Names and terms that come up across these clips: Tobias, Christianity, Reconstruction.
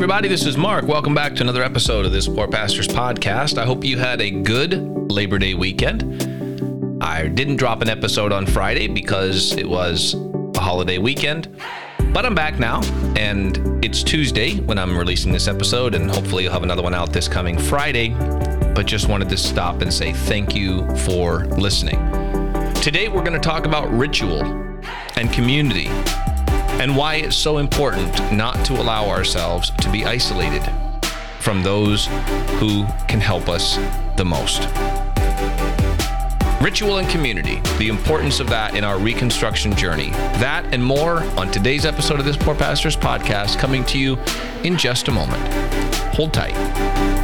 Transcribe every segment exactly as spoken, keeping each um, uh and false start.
everybody, this is Mark. Welcome back to another episode of This Poor Pastor's Podcast. I hope you had a good Labor Day weekend. I didn't drop an episode on Friday because it was a holiday weekend, but I'm back now, and it's Tuesday when I'm releasing this episode, and hopefully you'll have another one out this coming Friday, but just wanted to stop and say thank you for listening. Today, we're going to talk about ritual and community, and why it's so important not to allow ourselves to be isolated from those who can help us the most. Ritual and community, the importance of that in our Reconstruction journey. That and more on today's episode of This Poor Pastor's Podcast, coming to you in just a moment. Hold tight.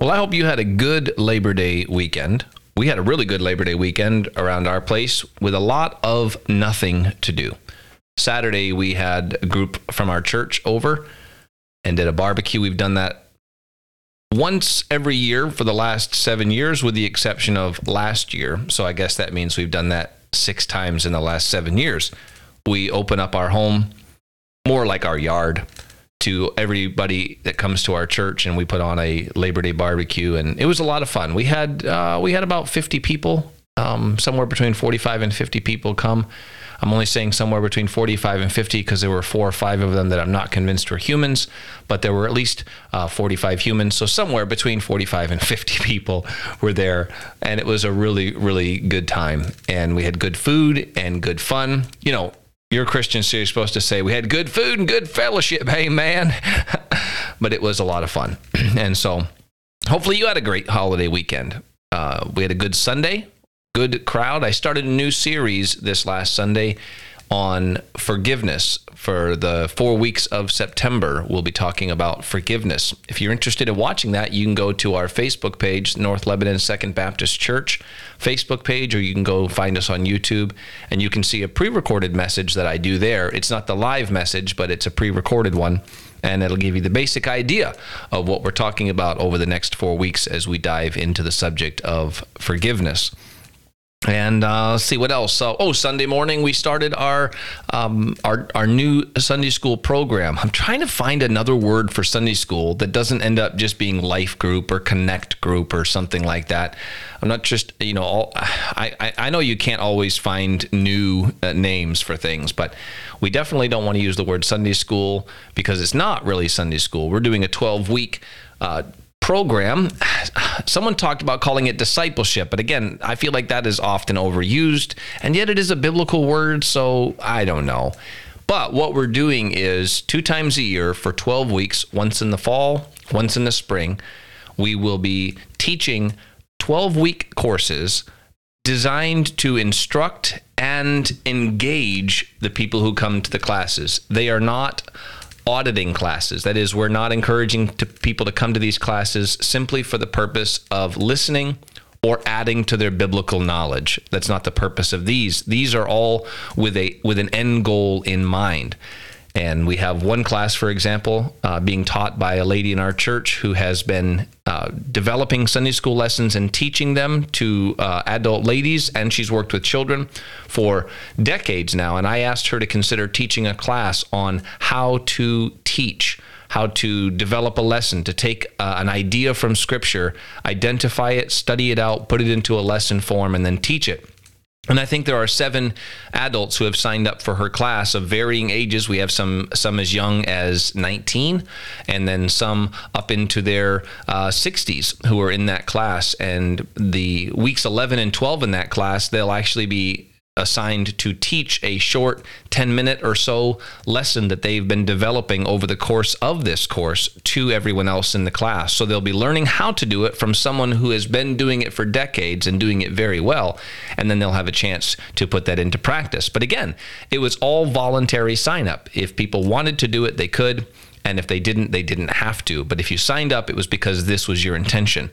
Well, I hope you had a good Labor Day weekend. We had a really good Labor Day weekend around our place with a lot of nothing to do. Saturday, we had a group from our church over and did a barbecue. We've done that once every year for the last seven years, with the exception of last year. So I guess that means we've done that six times in the last seven years. We open up our home, more like our yard, to everybody that comes to our church, and we put on a Labor Day barbecue, and it was a lot of fun. We had uh, we had about fifty people, um, somewhere between forty-five and fifty people come. I'm only saying somewhere between forty-five and fifty because there were four or five of them that I'm not convinced were humans, but there were at least uh, forty-five humans, so somewhere between forty-five and fifty people were there, and it was a really, really good time, and we had good food and good fun. You know, you're Christian, so you're supposed to say we had good food and good fellowship. Hey, man. But it was a lot of fun. And so hopefully you had a great holiday weekend. Uh, we had a good Sunday, good crowd. I started a new series this last Sunday on forgiveness. For the four weeks of September, we'll be talking about forgiveness. If you're interested in watching that, you can go to our Facebook page, North Lebanon Second Baptist Church Facebook page, or you can go find us on YouTube, and you can see a pre-recorded message that I do there. It's not the live message, but it's a pre-recorded one, and it'll give you the basic idea of what we're talking about over the next four weeks as we dive into the subject of forgiveness. And uh, let's see what else. So, oh, Sunday morning we started our um, our our new Sunday school program. I'm trying to find another word for Sunday school that doesn't end up just being life group or connect group or something like that. I'm not just you know all, I, I I know you can't always find new uh, names for things, but we definitely don't want to use the word Sunday school because it's not really Sunday school. We're doing a twelve week Uh, program. Someone talked about calling it discipleship, but again, I feel like that is often overused, and yet it is a biblical word, so I don't know. But what we're doing is two times a year for twelve weeks, once in the fall, once in the spring, we will be teaching twelve week courses designed to instruct and engage the people who come to the classes. They are not auditing classes. That is, we're not encouraging to people to come to these classes simply for the purpose of listening or adding to their biblical knowledge. That's not the purpose of these. These are all with a with an end goal in mind. And we have one class, for example, uh, being taught by a lady in our church who has been uh, developing Sunday school lessons and teaching them to uh, adult ladies, and she's worked with children for decades now. And I asked her to consider teaching a class on how to teach, how to develop a lesson, to take uh, an idea from Scripture, identify it, study it out, put it into a lesson form, and then teach it. And I think there are seven adults who have signed up for her class of varying ages. We have some some as young as nineteen, and then some up into their uh, sixties who are in that class. And the weeks eleven and twelve in that class, they'll actually be assigned to teach a short ten minute or so lesson that they've been developing over the course of this course to everyone else in the class. So they'll be learning how to do it from someone who has been doing it for decades and doing it very well, and then they'll have a chance to put that into practice. But again, it was all voluntary sign up. If people wanted to do it, they could, and if they didn't, they didn't have to. But if you signed up, it was because this was your intention.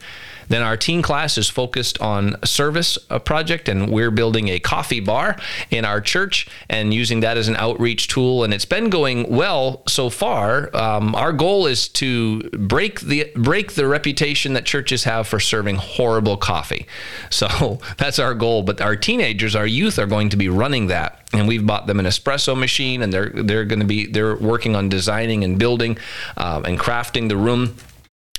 Then our teen class is focused on service project, and we're building a coffee bar in our church and using that as an outreach tool. And it's been going well so far. Um, our goal is to break the break the reputation that churches have for serving horrible coffee. So that's our goal. But our teenagers, our youth, are going to be running that. And we've bought them an espresso machine, and they're they're going to be they're working on designing and building um, and crafting the room,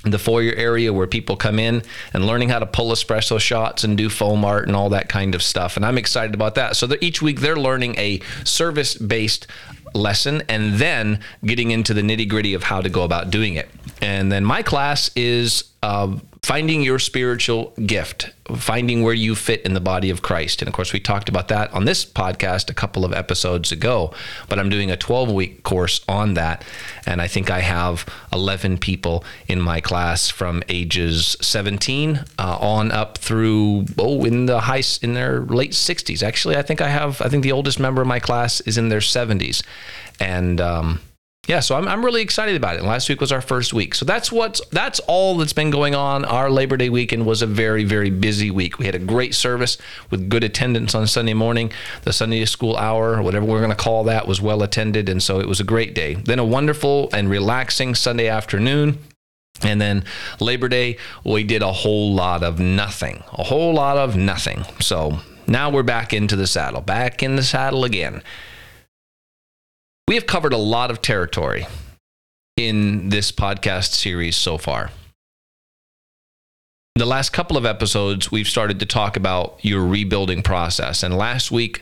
the foyer area where people come in, and learning how to pull espresso shots and do foam art and all that kind of stuff. And I'm excited about that. So each week they're learning a service-based lesson and then getting into the nitty-gritty of how to go about doing it. And then my class is uh, finding your spiritual gift, finding where you fit in the body of Christ. And of course, we talked about that on this podcast a couple of episodes ago, but I'm doing a twelve-week course on that. And I think I have eleven people in my class from ages seventeen uh, on up through, oh, in the high, in their late sixties. Actually, I think I have, I think the oldest member of my class is in their seventies. And, um, Yeah, so I'm I'm really excited about it. And last week was our first week. So that's what's that's all that's been going on. Our Labor Day weekend was a very, very busy week. We had a great service with good attendance on Sunday morning. The Sunday school hour, whatever we're going to call that, was well attended. And so it was a great day. Then a wonderful and relaxing Sunday afternoon. And then Labor Day, we did a whole lot of nothing, a whole lot of nothing. So now we're back into the saddle, back in the saddle again. We have covered a lot of territory in this podcast series so far. The last couple of episodes, we've started to talk about your rebuilding process. And last week,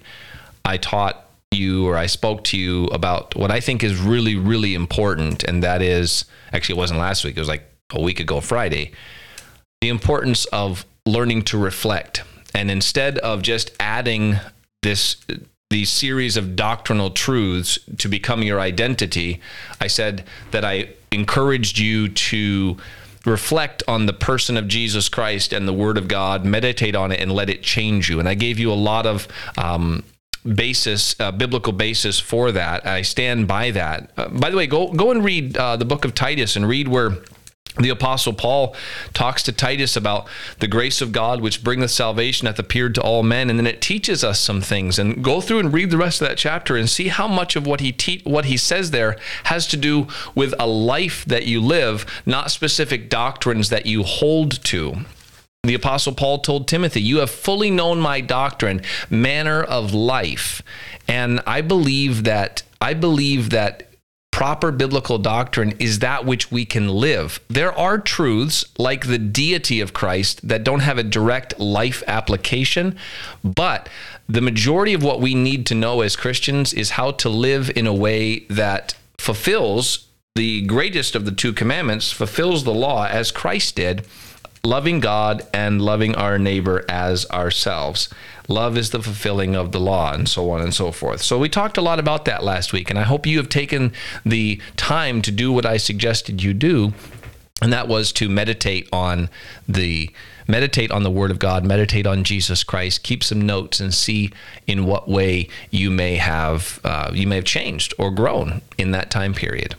I taught you, or I spoke to you about what I think is really, really important. And that is, actually, it wasn't last week. It was like a week ago, Friday. The importance of learning to reflect. And instead of just adding this these series of doctrinal truths to become your identity, I said that I encouraged you to reflect on the person of Jesus Christ and the Word of God, meditate on it, and let it change you. And I gave you a lot of um, basis, uh, biblical basis for that. I stand by that. Uh, by the way, go go and read uh, the book of Titus and read where the Apostle Paul talks to Titus about the grace of God, which bringeth salvation, hath appeared to all men. And then it teaches us some things. And go through and read the rest of that chapter and see how much of what he te- what he says there has to do with a life that you live, not specific doctrines that you hold to. The Apostle Paul told Timothy, you have fully known my doctrine, manner of life. And I believe that, I believe that proper biblical doctrine is that which we can live. There are truths like the deity of Christ that don't have a direct life application, but the majority of what we need to know as Christians is how to live in a way that fulfills the greatest of the two commandments, fulfills the law as Christ did, loving God and loving our neighbor as ourselves. Love is the fulfilling of the law, and so on and so forth. So we talked a lot about that last week, and I hope you have taken the time to do what I suggested you do, and that was to meditate on the meditate on the Word of God, meditate on Jesus Christ, keep some notes, and see in what way you may have uh, you may have changed or grown in that time period.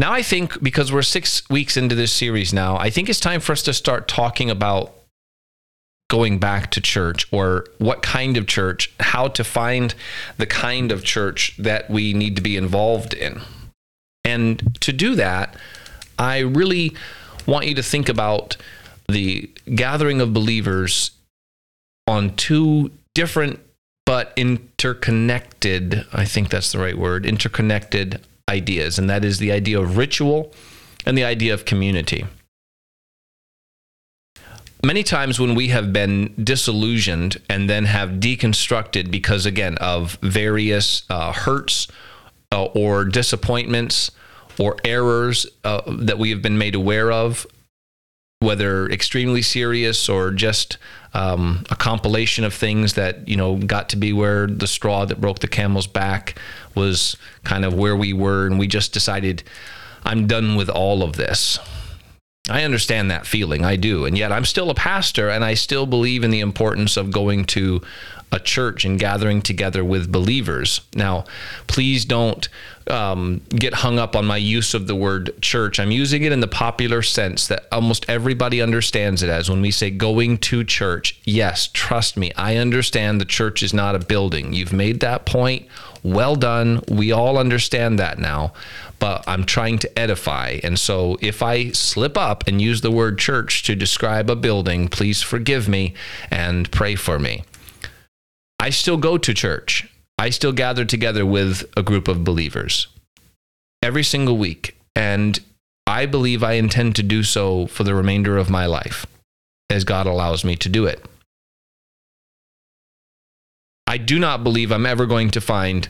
Now I think, because we're six weeks into this series now, I think it's time for us to start talking about going back to church, or what kind of church, how to find the kind of church that we need to be involved in. And to do that, I really want you to think about the gathering of believers on two different but interconnected, I think that's the right word, interconnected ideas. And that is the idea of ritual and the idea of community. Many times when we have been disillusioned and then have deconstructed because, again, of various uh, hurts uh, or disappointments or errors uh, that we have been made aware of, whether extremely serious or just um, a compilation of things that, you know, got to be where the straw that broke the camel's back was kind of where we were, and we just decided, I'm done with all of this. I understand that feeling. I do. And yet I'm still a pastor, and I still believe in the importance of going to a church and gathering together with believers. Now, please don't um, get hung up on my use of the word church. I'm using it in the popular sense that almost everybody understands it as. When we say going to church, yes, trust me, I understand the church is not a building. You've made that point. Well done. We all understand that now, but I'm trying to edify. And so if I slip up and use the word church to describe a building, please forgive me and pray for me. I still go to church. I still gather together with a group of believers every single week. And I believe I intend to do so for the remainder of my life as God allows me to do it. I do not believe I'm ever going to find,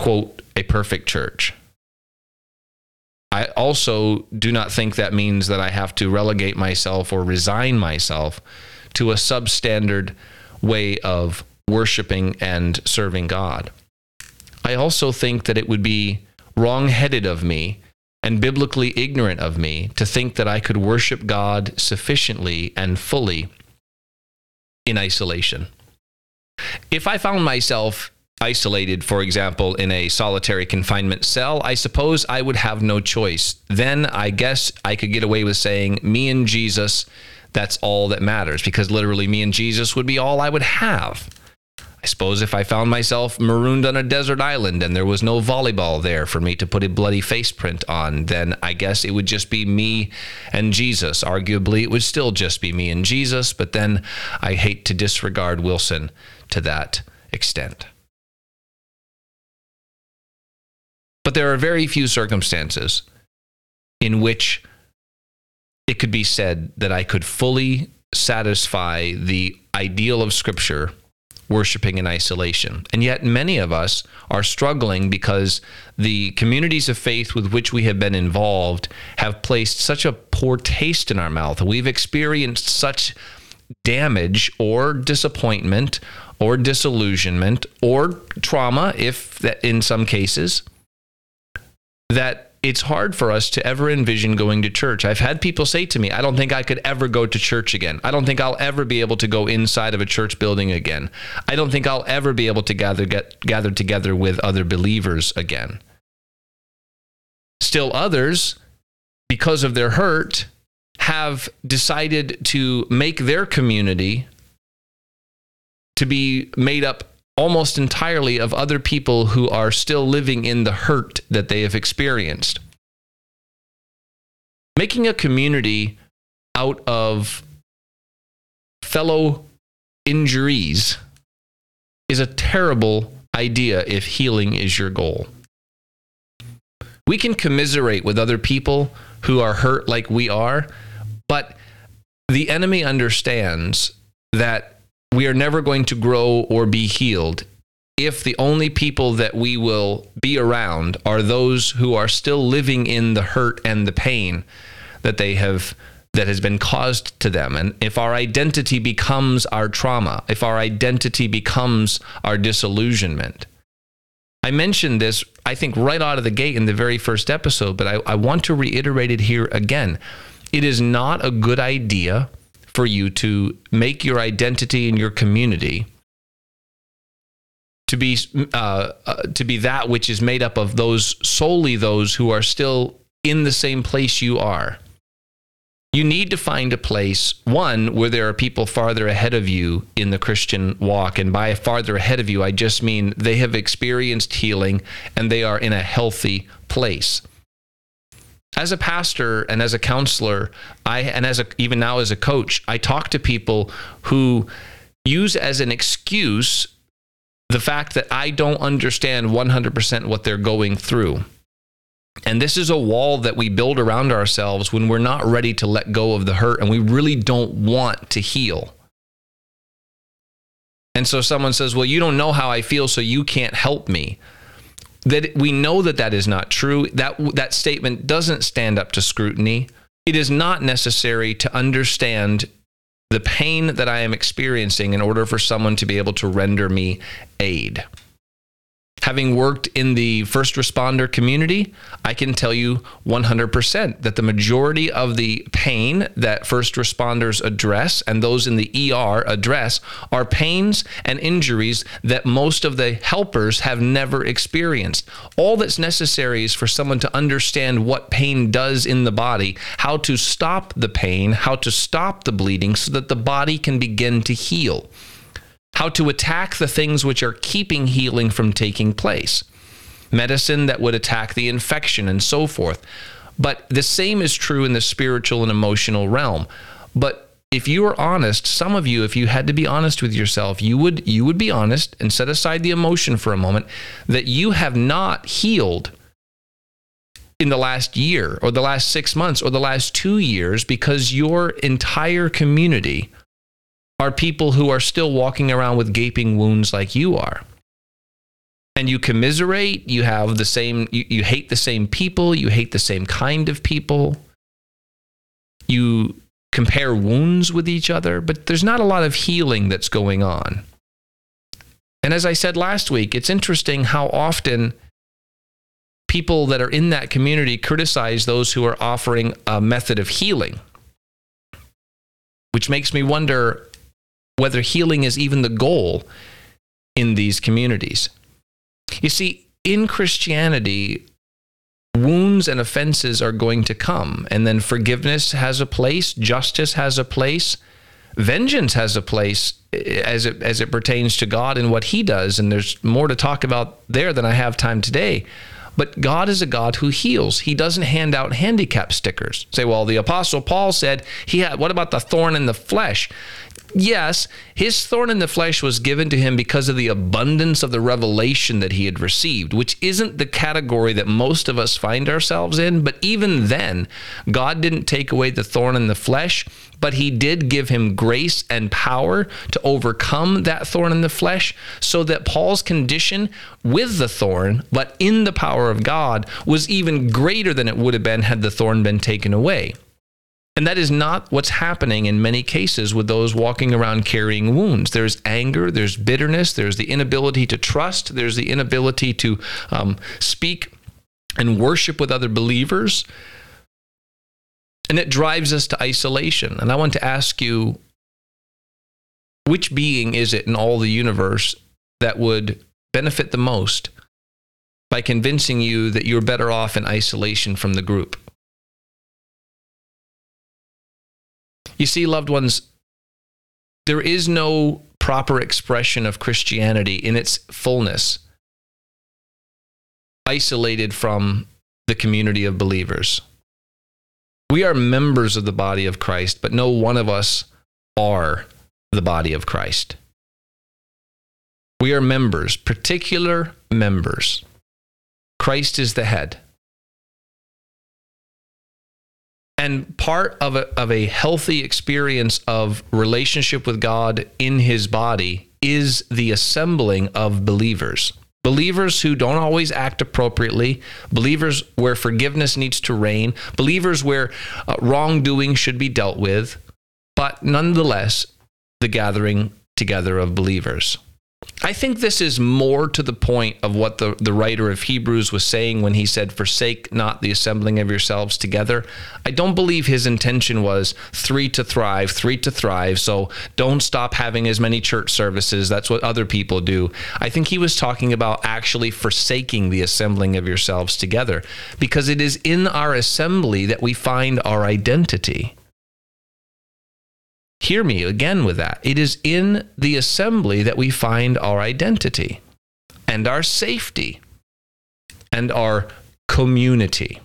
quote, a perfect church. I also do not think that means that I have to relegate myself or resign myself to a substandard way of worshiping and serving God. I also think that it would be wrong-headed of me and biblically ignorant of me to think that I could worship God sufficiently and fully in isolation. If I found myself isolated, for example, in a solitary confinement cell, I suppose I would have no choice. Then I guess I could get away with saying, me and Jesus, that's all that matters, because literally me and Jesus would be all I would have. I suppose if I found myself marooned on a desert island and there was no volleyball there for me to put a bloody face print on, then I guess it would just be me and Jesus. Arguably, it would still just be me and Jesus, but then I hate to disregard Wilson to that extent. But there are very few circumstances in which it could be said that I could fully satisfy the ideal of Scripture, worshiping in isolation. And yet many of us are struggling because the communities of faith with which we have been involved have placed such a poor taste in our mouth. We've experienced such damage or disappointment or disillusionment or trauma, if that in some cases, that it's hard for us to ever envision going to church. I've had people say to me, I don't think I could ever go to church again. I don't think I'll ever be able to go inside of a church building again. I don't think I'll ever be able to gather get, gather together with other believers again. Still others, because of their hurt, have decided to make their community to be made up almost entirely of other people who are still living in the hurt that they have experienced. Making a community out of fellow injuries is a terrible idea if healing is your goal. We can commiserate with other people who are hurt like we are, but the enemy understands that we are never going to grow or be healed if the only people that we will be around are those who are still living in the hurt and the pain that they have, that has been caused to them. And if our identity becomes our trauma, if our identity becomes our disillusionment. I mentioned this, I think, right out of the gate in the very first episode, but I, I want to reiterate it here again. It is not a good idea for you to make your identity in your community to be uh, uh, to be that which is made up of those solely those who are still in the same place you are. You need to find a place, one, where there are people farther ahead of you in the Christian walk. And by farther ahead of you, I just mean they have experienced healing and they are in a healthy place. As a pastor and as a counselor, I and as a, even now as a coach, I talk to people who use as an excuse the fact that I don't understand one hundred percent what they're going through. And this is a wall that we build around ourselves when we're not ready to let go of the hurt and we really don't want to heal. And so someone says, well, you don't know how I feel, so you can't help me. That we know that that is not true. That that statement doesn't stand up to scrutiny. It is not necessary to understand the pain that I am experiencing in order for someone to be able to render me aid. Having worked in the first responder community, I can tell you one hundred percent that the majority of the pain that first responders address and those in the E R address are pains and injuries that most of the helpers have never experienced. All that's necessary is for someone to understand what pain does in the body, how to stop the pain, how to stop the bleeding so that the body can begin to heal, how to attack the things which are keeping healing from taking place, medicine that would attack the infection and so forth. But the same is true in the spiritual and emotional realm. But if you were honest, some of you, if you had to be honest with yourself, you would you would be honest and set aside the emotion for a moment that you have not healed in the last year or the last six months or the last two years because your entire community are people who are still walking around with gaping wounds like you are. And you commiserate, you have the same, you, you hate the same people, you hate the same kind of people. You compare wounds with each other, but there's not a lot of healing that's going on. And as I said last week, it's interesting how often people that are in that community criticize those who are offering a method of healing, which makes me wonder whether healing is even the goal in these communities. You see, in Christianity, wounds and offenses are going to come, and then forgiveness has a place, justice has a place, vengeance has a place as it, as it pertains to God and what he does, and there's more to talk about there than I have time today. But God is a God who heals. He doesn't hand out handicap stickers. Say, well, the Apostle Paul said, he had, what about the thorn in the flesh? Yes, his thorn in the flesh was given to him because of the abundance of the revelation that he had received, which isn't the category that most of us find ourselves in. But even then, God didn't take away the thorn in the flesh, but he did give him grace and power to overcome that thorn in the flesh so that Paul's condition with the thorn, but in the power of God, was even greater than it would have been had the thorn been taken away. And that is not what's happening in many cases with those walking around carrying wounds. There's anger, there's bitterness, there's the inability to trust, there's the inability to um, speak and worship with other believers. And it drives us to isolation. And I want to ask you, which being is it in all the universe that would benefit the most by convincing you that you're better off in isolation from the group? You see, loved ones, there is no proper expression of Christianity in its fullness, isolated from the community of believers. We are members of the body of Christ, but no one of us are the body of Christ. We are members, particular members. Christ is the head. And part of a, of a healthy experience of relationship with God in his body is the assembling of believers. Believers who don't always act appropriately, believers where forgiveness needs to reign, believers where uh, wrongdoing should be dealt with, but nonetheless, the gathering together of believers. I think this is more to the point of what the, the writer of Hebrews was saying when he said, forsake not the assembling of yourselves together. I don't believe his intention was three to thrive, three to thrive, so don't stop having as many church services. That's what other people do. I think he was talking about actually forsaking the assembling of yourselves together, because it is in our assembly that we find our identity. Hear me again with that. It is in the assembly that we find our identity and our safety and our community.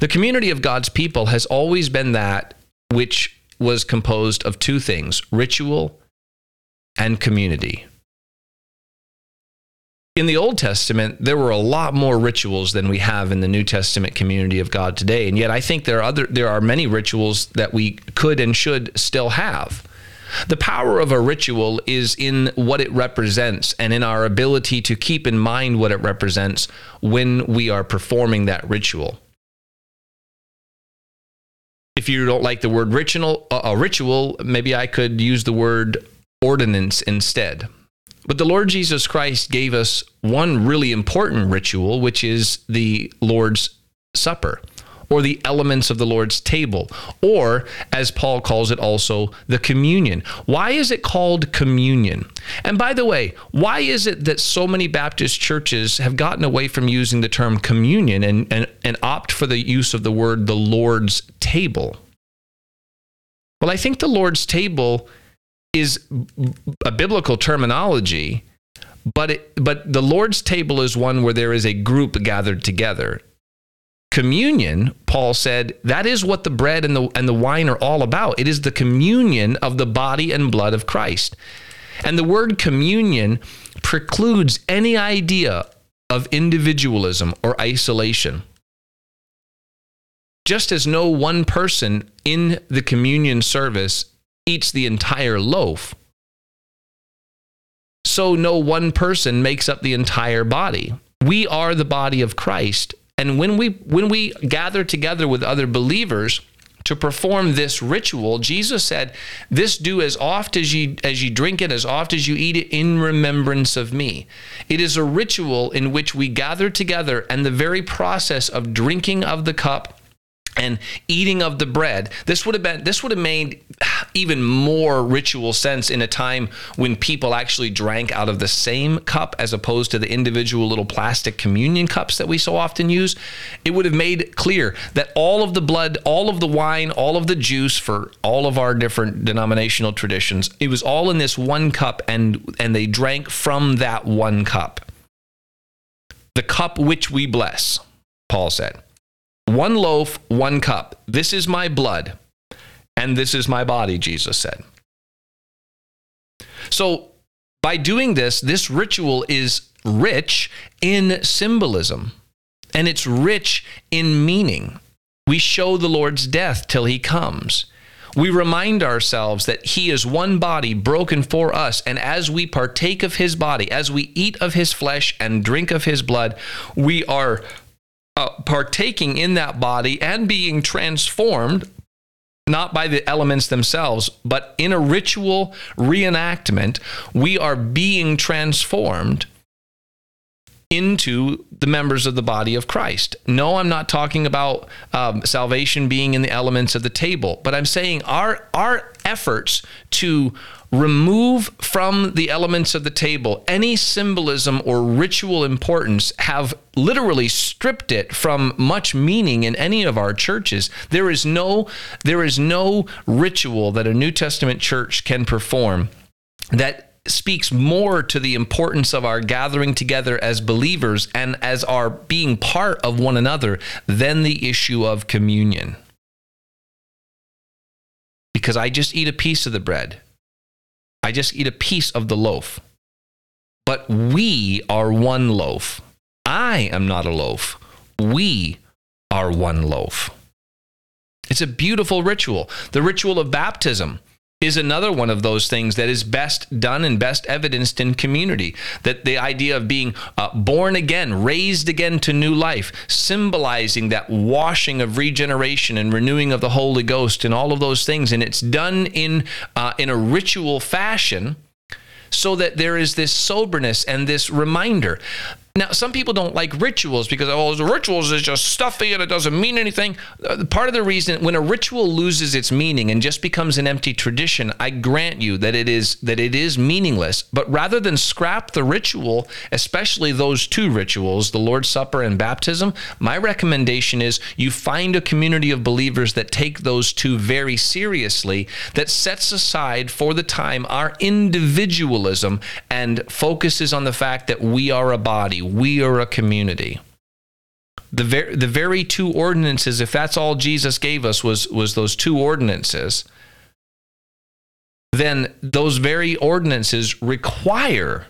The community of God's people has always been that which was composed of two things, ritual and community. In the Old Testament, there were a lot more rituals than we have in the New Testament community of God today. And yet I think there are other, there are many rituals that we could and should still have. The power of a ritual is in what it represents and in our ability to keep in mind what it represents when we are performing that ritual. If you don't like the word ritual, uh, ritual, maybe I could use the word ordinance instead. But the Lord Jesus Christ gave us one really important ritual, which is the Lord's Supper, or the elements of the Lord's table, or as Paul calls it also, the communion. Why is it called communion? And by the way, why is it that so many Baptist churches have gotten away from using the term communion and, and, and opt for the use of the word the Lord's table? Well, I think the Lord's table is a biblical terminology, but it, but the Lord's table is one where there is a group gathered together. Communion, Paul said, that is what the bread and the and the wine are all about. It is the communion of the body and blood of Christ. And the word communion precludes any idea of individualism or isolation. Just as no one person in the communion service eats the entire loaf, so no one person makes up the entire body. We are the body of Christ. And when we when we gather together with other believers to perform this ritual, Jesus said, "This do as oft as ye as ye drink it, as oft as you eat it, in remembrance of me." It is a ritual in which we gather together, and the very process of drinking of the cup and eating of the bread, this would have been this would have made even more ritual sense in a time when people actually drank out of the same cup as opposed to the individual little plastic communion cups that we so often use. It would have made clear that all of the blood, all of the wine, all of the juice for all of our different denominational traditions, it was all in this one cup, and and they drank from that one cup. The cup which we bless, Paul said. One loaf, one cup. This is my blood, and this is my body, Jesus said. So by doing this, this ritual is rich in symbolism, and it's rich in meaning. We show the Lord's death till he comes. We remind ourselves that he is one body broken for us, and as we partake of his body, as we eat of his flesh and drink of his blood, we are Uh, partaking in that body and being transformed, not by the elements themselves, but in a ritual reenactment, we are being transformed into the members of the body of Christ. No, I'm not talking about um, salvation being in the elements of the table, but I'm saying our our efforts to remove from the elements of the table any symbolism or ritual importance have literally stripped it from much meaning in any of our churches. There is no, there is no ritual that a New Testament church can perform that speaks more to the importance of our gathering together as believers and as our being part of one another than the issue of communion. Because I just eat a piece of the bread. I just eat a piece of the loaf. But we are one loaf. I am not a loaf. We are one loaf. It's a beautiful ritual. The ritual of baptism is another one of those things that is best done and best evidenced in community. That the idea of being uh, born again, raised again to new life, symbolizing that washing of regeneration and renewing of the Holy Ghost and all of those things. And it's done in uh, in a ritual fashion so that there is this soberness and this reminder. Now, some people don't like rituals because, oh, rituals is just stuffy and it doesn't mean anything. Part of the reason, when a ritual loses its meaning and just becomes an empty tradition, I grant you that it is that it is meaningless. But rather than scrap the ritual, especially those two rituals, the Lord's Supper and baptism, my recommendation is you find a community of believers that take those two very seriously, that sets aside for the time our individualism and focuses on the fact that we are a body. We are a community. The, ver- the very two ordinances, if that's all Jesus gave us was, was those two ordinances, then those very ordinances require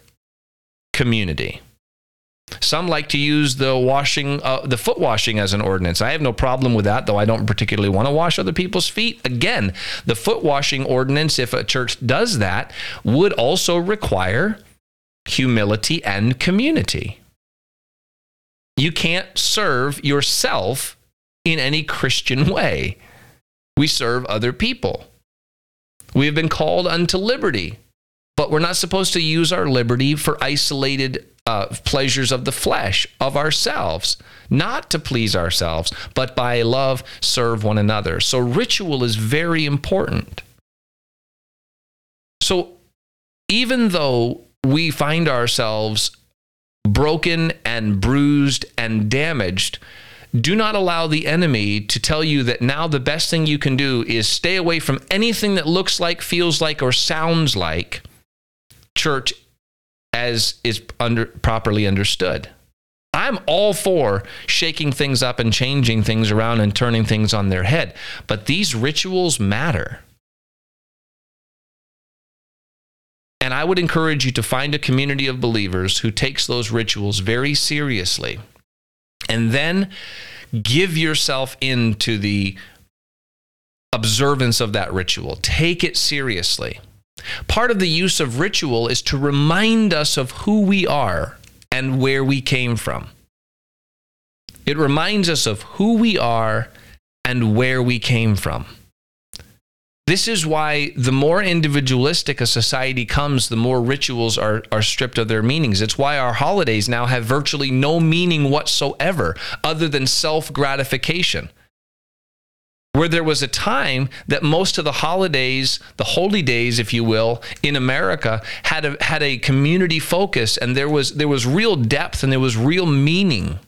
community. Some like to use the washing, uh, the foot washing as an ordinance. I have no problem with that, though I don't particularly want to wash other people's feet. Again, the foot washing ordinance, if a church does that, would also require humility and community. You can't serve yourself in any Christian way. We serve other people. We have been called unto liberty. but we're not supposed to use our liberty for isolated uh, pleasures of the flesh, of ourselves, not to please ourselves, but by love serve one another. So ritual is very important. So even though we find ourselves broken and bruised and damaged, do not allow the enemy to tell you that now the best thing you can do is stay away from anything that looks like, feels like, or sounds like church as is under, properly understood. I'm all for shaking things up and changing things around and turning things on their head, but these rituals matter. And I would encourage you to find a community of believers who takes those rituals very seriously. And then give yourself into the observance of that ritual. Take it seriously. Part of the use of ritual is to remind us of who we are and where we came from. It reminds us of who we are and where we came from. This is why the more individualistic a society comes, the more rituals are, are stripped of their meanings. It's why our holidays now have virtually no meaning whatsoever other than self-gratification. Where there was a time that most of the holidays, the holy days, if you will, in America had a, had a community focus, and there was, there was real depth and there was real meaning.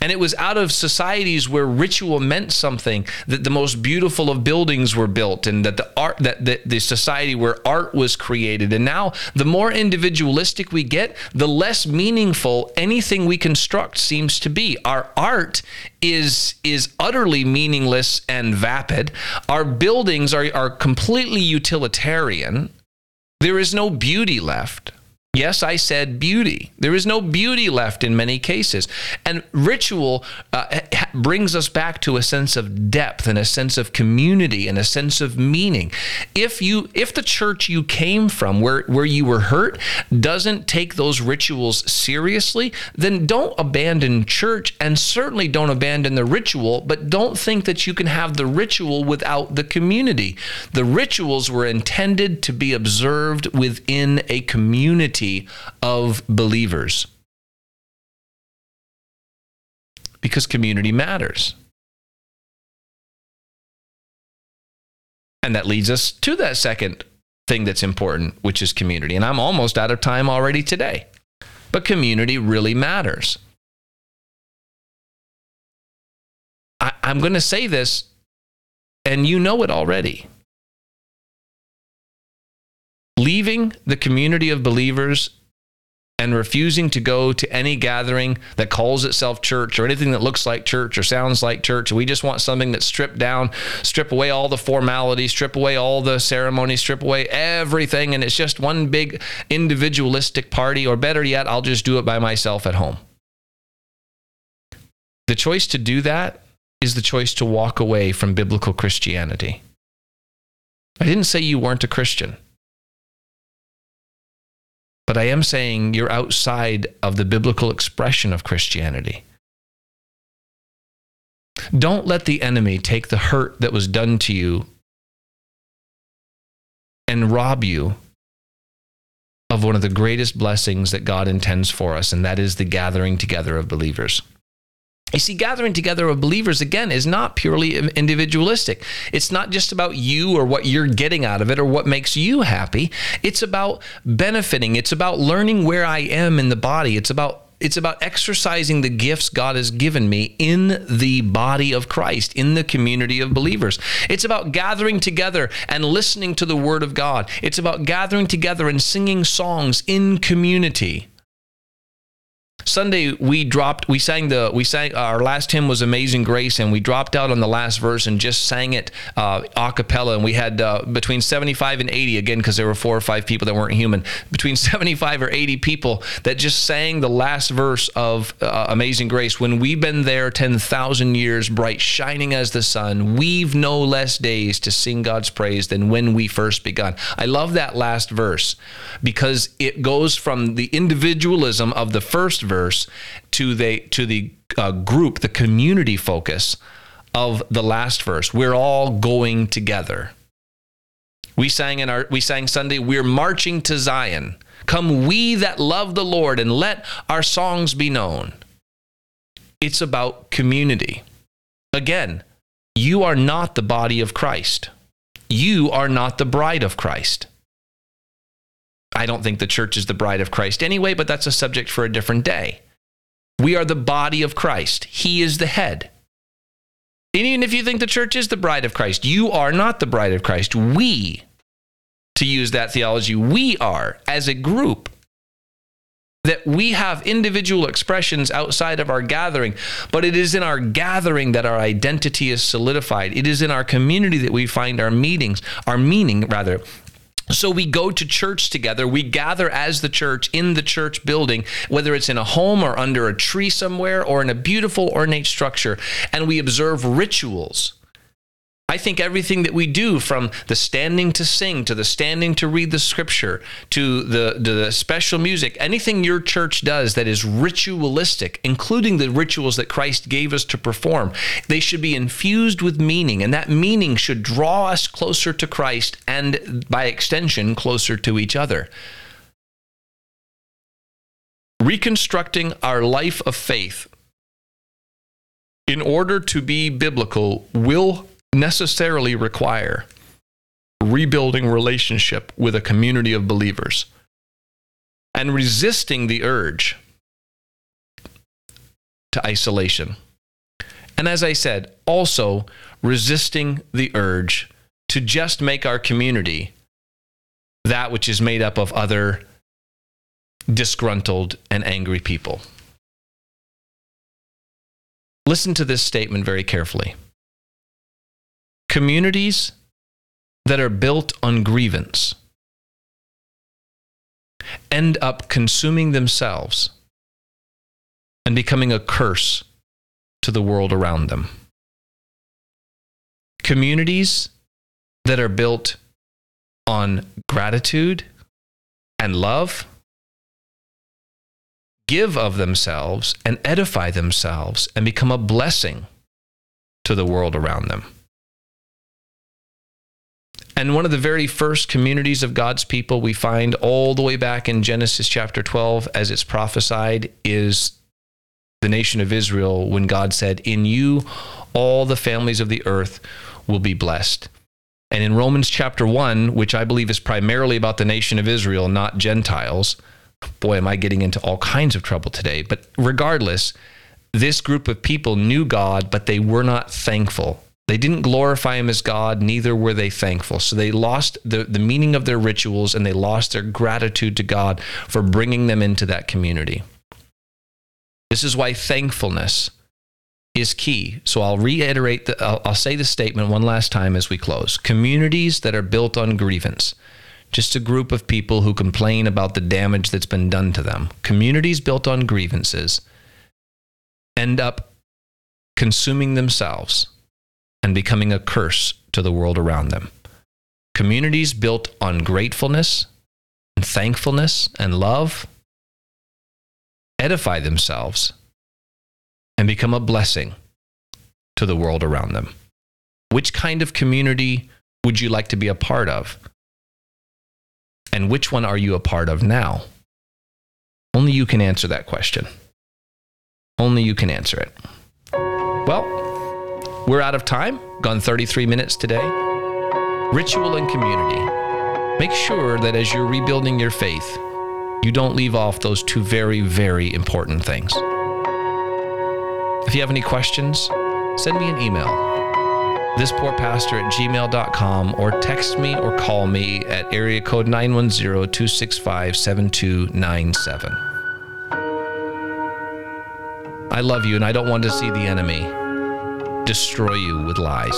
And it was out of societies where ritual meant something, that the most beautiful of buildings were built, and that the art, that the, the society where art was created. And now, the more individualistic we get, the less meaningful anything we construct seems to be. Our art is is utterly meaningless and vapid. Our buildings are, are completely utilitarian. There is no beauty left. Yes, I said beauty. There is no beauty left in many cases. And ritual uh, brings us back to a sense of depth and a sense of community and a sense of meaning. If you, if the church you came from, where, where you were hurt, doesn't take those rituals seriously, then don't abandon church, and certainly don't abandon the ritual, but don't think that you can have the ritual without the community. The rituals were intended to be observed within a community of believers, because community matters. And that leads us to that second thing that's important, which is community. And I'm almost out of time already today, but community really matters. I, I'm going to say this, and you know it already. Leaving the community of believers and refusing to go to any gathering that calls itself church or anything that looks like church or sounds like church. We just want something that's stripped down, strip away all the formalities, strip away all the ceremonies, strip away everything, and it's just one big individualistic party, or better yet, I'll just do it by myself at home. The choice to do that is the choice to walk away from biblical Christianity. I didn't say you weren't a Christian. But I am saying you're outside of the biblical expression of Christianity. Don't let the enemy take the hurt that was done to you and rob you of one of the greatest blessings that God intends for us, and that is the gathering together of believers. You see, gathering together of believers, again, is not purely individualistic. It's not just about you or what you're getting out of it or what makes you happy. It's about benefiting. It's about learning where I am in the body. It's about, it's about exercising the gifts God has given me in the body of Christ, in the community of believers. It's about gathering together and listening to the Word of God. It's about gathering together and singing songs in community. Sunday, we dropped, we sang the, we sang, our last hymn was Amazing Grace, and we dropped out on the last verse and just sang it uh, a cappella, and we had uh, between seventy-five and eighty, again, because there were four or five people that weren't human, between seventy-five or eighty people that just sang the last verse of uh, Amazing Grace. When we've been there ten thousand years, bright, shining as the sun, we've no less days to sing God's praise than when we first begun. I love that last verse, because it goes from the individualism of the first verse verse to the to the uh, group, the community focus of the last verse. We're all going together. We sang in our, we sang Sunday, we're marching to Zion. Come we that love the Lord, and let our songs be known. It's about community. Again, you are not the body of Christ. You are not the bride of Christ. I don't think the church is the bride of Christ anyway, but that's a subject for a different day. We are the body of Christ. He is the head. And even if you think the church is the bride of Christ, you are not the bride of Christ. We, to use that theology, we are, as a group, that we have individual expressions outside of our gathering, but it is in our gathering that our identity is solidified. It is in our community that we find our meetings, our meaning, rather. So we go to church together. We gather as the church in the church building, whether it's in a home or under a tree somewhere or in a beautiful ornate structure, and we observe rituals. I think everything that we do, from the standing to sing, to the standing to read the scripture, to the, to the special music, anything your church does that is ritualistic, including the rituals that Christ gave us to perform, they should be infused with meaning, and that meaning should draw us closer to Christ and, by extension, closer to each other. Reconstructing our life of faith in order to be biblical will necessarily require rebuilding relationship with a community of believers and resisting the urge to isolation. And as I said, also resisting the urge to just make our community that which is made up of other disgruntled and angry people. Listen to this statement very carefully. Communities that are built on grievance end up consuming themselves and becoming a curse to the world around them. Communities that are built on gratitude and love give of themselves and edify themselves and become a blessing to the world around them. And one of the very first communities of God's people we find all the way back in Genesis chapter twelve, as it's prophesied, is the nation of Israel, when God said, "In you all the families of the earth will be blessed." And in Romans chapter one, which I believe is primarily about the nation of Israel, not Gentiles, boy, am I getting into all kinds of trouble today. But regardless, this group of people knew God, but they were not thankful. They didn't glorify him as God, neither were they thankful. So they lost the, the meaning of their rituals, and they lost their gratitude to God for bringing them into that community. This is why thankfulness is key. So I'll reiterate, the, I'll, I'll say the statement one last time as we close. Communities that are built on grievance, just a group of people who complain about the damage that's been done to them. Communities built on grievances end up consuming themselves and becoming a curse to the world around them. Communities built on gratefulness and thankfulness and love edify themselves and become a blessing to the world around them. Which kind of community would you like to be a part of? And which one are you a part of now? Only you can answer that question. Only you can answer it. Well, we're out of time. Gone thirty-three minutes today. Ritual and community. Make sure that as you're rebuilding your faith, you don't leave off those two very, very important things. If you have any questions, send me an email, this poor pastor at gmail dot com, or text me or call me at area code nine one zero, two six five, seven two nine seven. I love you, and I don't want to see the enemy destroy you with lies.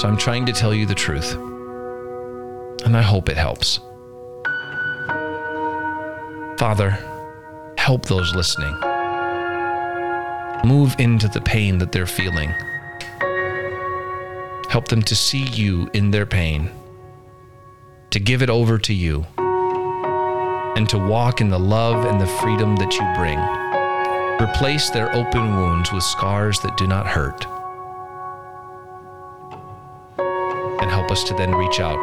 So I'm trying to tell you the truth, and I hope it helps. Father, help those listening. Move into the pain that they're feeling. Help them to see you in their pain, to give it over to you, and to walk in the love and the freedom that you bring. Replace their open wounds with scars that do not hurt. And help us to then reach out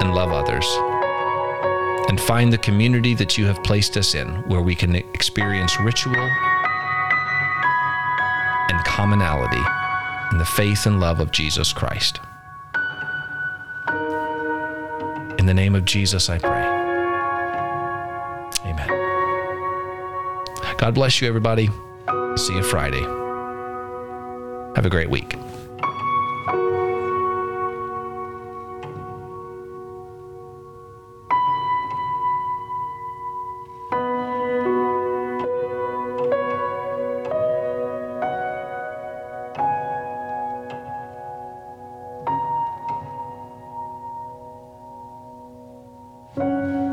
and love others, and find the community that you have placed us in, where we can experience ritual and commonality in the faith and love of Jesus Christ. In the name of Jesus, I pray. Amen. God bless you, everybody. See you Friday. Have a great week. Thank you.